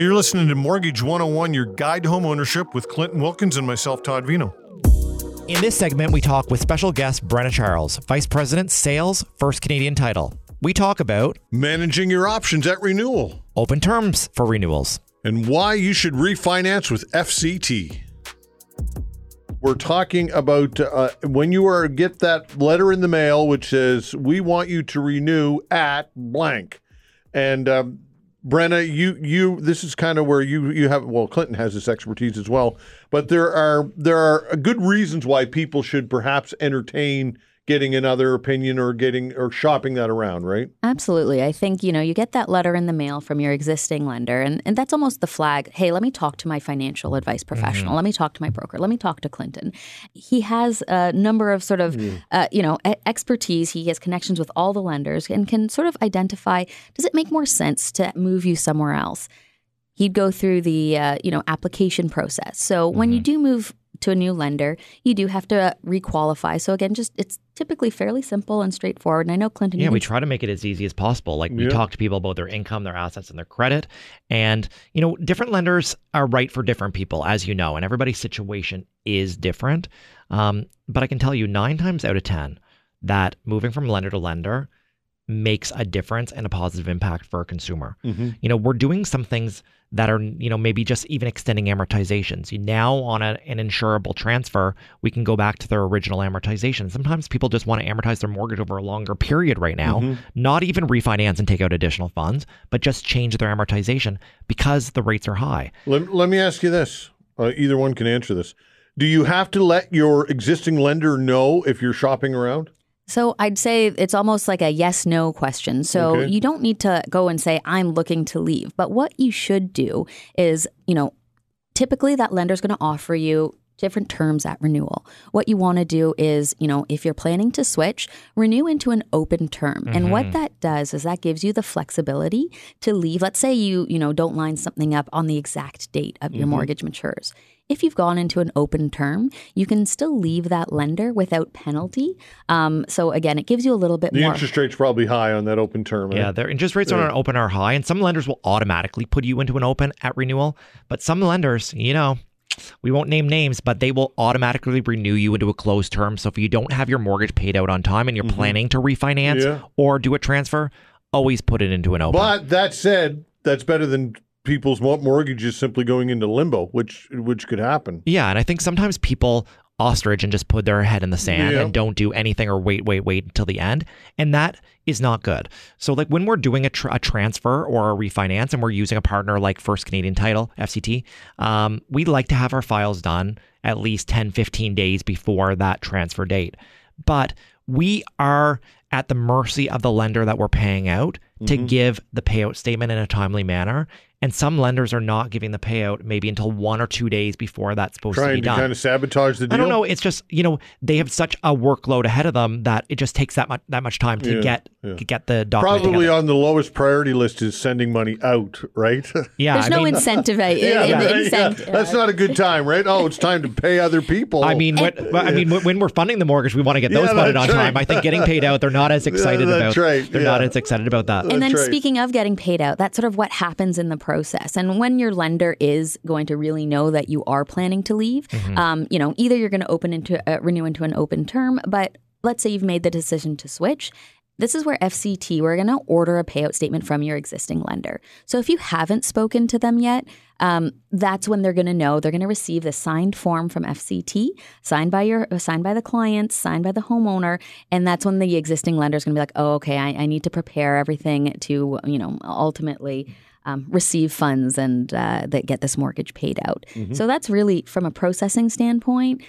You're listening to Mortgage 101, your guide to home ownership with Clinton Wilkins and myself, Todd Vino. In this segment, we talk with special guest Brenna Charles, Vice President, Sales, First Canadian Title. We talk about managing your options at renewal, open terms for renewals, and why you should refinance with FCT. We're talking about when you get that letter in the mail, which says, we want you to renew at blank. And Brenna, you this is kind of where you have, well, Clinton has this expertise as well, but there are good reasons why people should perhaps entertain getting another opinion or shopping that around, right? Absolutely. I think, you get that letter in the mail from your existing lender, and that's almost the flag. Hey, let me talk to my financial advice professional. Mm-hmm. Let me talk to my broker. Let me talk to Clinton. He has a number of sort of, expertise. He has connections with all the lenders and can sort of identify, does it make more sense to move you somewhere else? He'd go through the, application process. So when you do move to a new lender, you do have to requalify. So again, it's typically fairly simple and straightforward. And I know Clinton. Yeah, we try to make it as easy as possible. Like we talk to people about their income, their assets, and their credit. And, different lenders are right for different people, as you know, and everybody's situation is different. But I can tell you 9 times out of 10 that moving from lender to lender makes a difference and a positive impact for a consumer. Mm-hmm. We're doing some things that are, maybe just even extending amortizations. Now on an insurable transfer, we can go back to their original amortization. Sometimes people just want to amortize their mortgage over a longer period right now, not even refinance and take out additional funds, but just change their amortization because the rates are high. Let me ask you this. Either one can answer this. Do you have to let your existing lender know if you're shopping around? So I'd say it's almost like a yes-no question. So you don't need to go and say, I'm looking to leave. But what you should do is, typically that lender's going to offer you different terms at renewal. What you want to do is, if you're planning to switch, renew into an open term. Mm-hmm. And what that does is that gives you the flexibility to leave. Let's say you don't line something up on the exact date of your mortgage matures. If you've gone into an open term, you can still leave that lender without penalty. So again, it gives you a little bit more. The interest rate's probably high on that open term. Yeah, their interest rates on an open are high, and some lenders will automatically put you into an open at renewal. But some lenders, we won't name names, but they will automatically renew you into a closed term. So if you don't have your mortgage paid out on time and you're planning to refinance or do a transfer, always put it into an open. But that said, that's better than people's mortgages simply going into limbo, which could happen. Yeah, and I think sometimes people ostrich and just put their head in the sand and don't do anything or wait until the end. And that is not good. So like when we're doing a transfer or a refinance and we're using a partner like First Canadian Title, FCT, we like to have our files done at least 10, 15 days before that transfer date. But we are at the mercy of the lender that we're paying out to give the payout statement in a timely manner. And some lenders are not giving the payout maybe until 1 or 2 days before that's supposed to be done. Trying to kind of sabotage the deal? I don't know. It's just, they have such a workload ahead of them that it just takes that much time to get the document Probably together. On the lowest priority list is sending money out, right? Yeah. There's no incentive. That's not a good time, right? Oh, it's time to pay other people. I mean, when we're funding the mortgage, we want to get those funded on time. I think getting paid out, they're not as excited about. They're not as excited about that. And then speaking of getting paid out, that's sort of what happens in the process. And when your lender is going to really know that you are planning to leave, either you're going to renew into an open term, but let's say you've made the decision to switch. This is where FCT, we're going to order a payout statement from your existing lender. So if you haven't spoken to them yet, that's when they're going to know. They're going to receive the signed form from FCT, signed by the clients, signed by the homeowner, and that's when the existing lender is going to be like, oh, okay, I need to prepare everything to, ultimately receive funds and that get this mortgage paid out. Mm-hmm. So that's really, from a processing standpoint,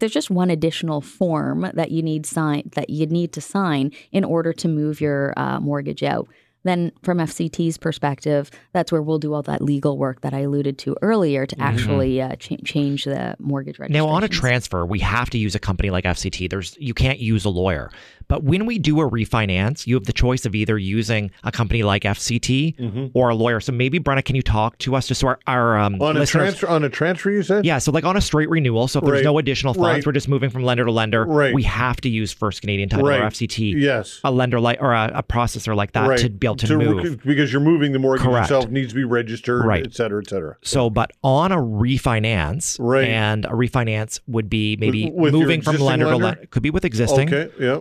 there's just one additional form that you need to sign in order to move your mortgage out. Then from FCT's perspective, that's where we'll do all that legal work that I alluded to earlier to actually change the mortgage registration. Now, on a transfer, we have to use a company like FCT. You can't use a lawyer. But when we do a refinance, you have the choice of either using a company like FCT or a lawyer. So maybe, Brenna, can you talk to us just so our listeners... On a transfer, you said? Yeah, so like on a straight renewal. So if there's no additional funds, we're just moving from lender to lender. We have to use First Canadian Title or FCT, a lender like or a processor like that to be able to move. Because you're moving the mortgage itself, needs to be registered, et cetera, et cetera. So, but on a refinance, and a refinance would be maybe with moving from lender to lender. Could be with existing,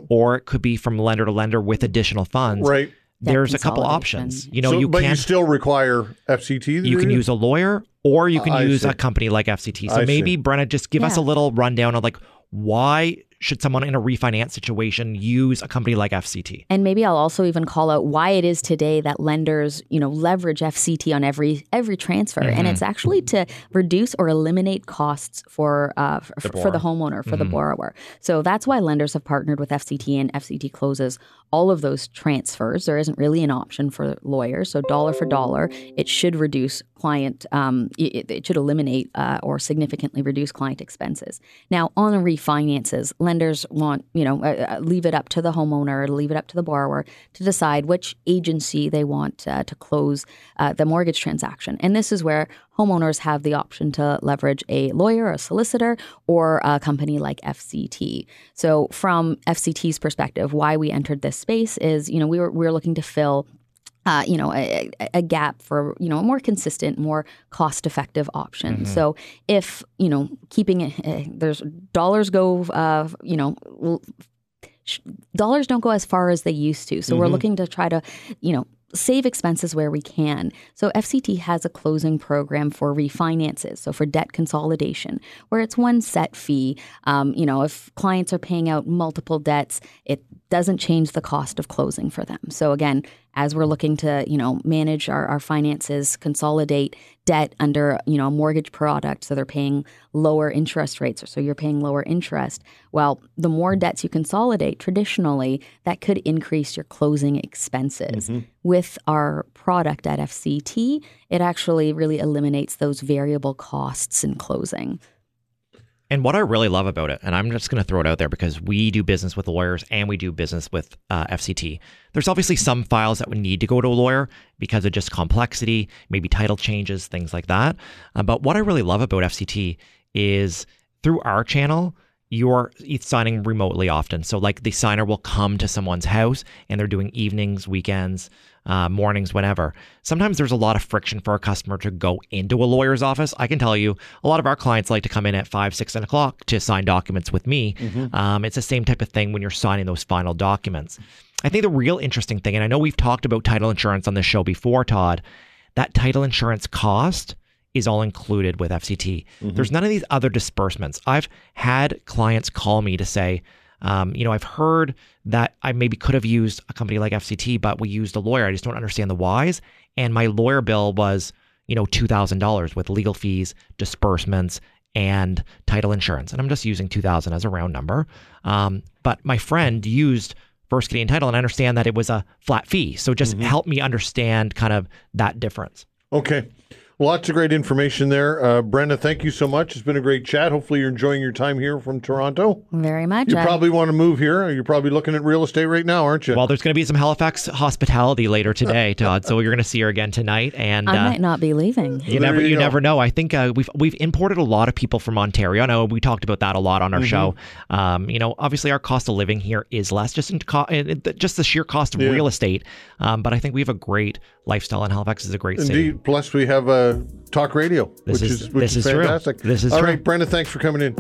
or it could be from lender to lender with additional funds. There's a couple options. You know, so, but you still require FCT? You can use a lawyer or you can use a company like FCT. So maybe, Brenna, just give us a little rundown of like, why should someone in a refinance situation use a company like FCT? And maybe I'll also even call out why it is today that lenders, you know, leverage FCT on every transfer. And it's actually to reduce or eliminate costs for the homeowner, for the borrower. So that's why lenders have partnered with FCT, and FCT closes all of those transfers. There isn't really an option for lawyers. So dollar for dollar, it should reduce client, it should eliminate or significantly reduce client expenses. Now, on the refinances, lenders want, you know, leave it up to the homeowner, leave it up to the borrower to decide which agency they want to close the mortgage transaction. And this is where homeowners have the option to leverage a lawyer, a solicitor, or a company like FCT. So from FCT's perspective, why we entered this space is, you know, we were looking to fill a gap for, you know, a more consistent, more cost-effective option. So if, you know, keeping it, there's dollars go, you know, dollars don't go as far as they used to. So we're looking to try to, you know, save expenses where we can. So FCT has a closing program for refinances, so for debt consolidation, where it's one set fee. You know, if clients are paying out multiple debts, it doesn't change the cost of closing for them. So again, as we're looking to, you know, manage our finances, consolidate debt under, you know, a mortgage product, so they're paying lower interest rates, or so you're paying lower interest. Well, the more debts you consolidate, traditionally, that could increase your closing expenses. With our product at FCT, it actually really eliminates those variable costs in closing. And what I really love about it, and I'm just going to throw it out there because we do business with lawyers and we do business with FCT. There's obviously some files that would need to go to a lawyer because of just complexity, maybe title changes, things like that. But what I really love about FCT is through our channel, you're signing remotely often. So like the signer will come to someone's house and they're doing evenings, weekends, mornings, whatever. Sometimes there's a lot of friction for a customer to go into a lawyer's office. I can tell you, a lot of our clients like to come in at 5, 6 o'clock to sign documents with me. It's the same type of thing when you're signing those final documents. I think the real interesting thing, and I know we've talked about title insurance on this show before, Todd, that title insurance cost is all included with FCT. There's none of these other disbursements. I've had clients call me to say, you know, I've heard that I maybe could have used a company like FCT, but we used a lawyer. I just don't understand the whys. And my lawyer bill was, you know, $2,000 with legal fees, disbursements, and title insurance. And I'm just using 2,000 as a round number. But my friend used First Canadian Title, and I understand that it was a flat fee. So just help me understand kind of that difference. Okay. Lots of great information there. Brenna, thank you so much. It's been a great chat. Hopefully you're enjoying your time here from Toronto. Very much. You probably want to move here. You're probably looking at real estate right now, aren't you? Well, there's going to be some Halifax hospitality later today, Todd. So you're going to see her again tonight. And I might not be leaving. You never know. I think we've imported a lot of people from Ontario. I know we talked about that a lot on our show. You know, obviously our cost of living here is less, just the sheer cost of real estate. But I think we have a great lifestyle, and Halifax is a great city. Indeed. Plus we have a talk radio, which is fantastic. This is all right, Brenna, thanks for coming in.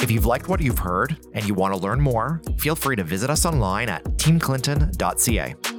If you've liked what you've heard and you want to learn more, feel free to visit us online at teamclinton.ca.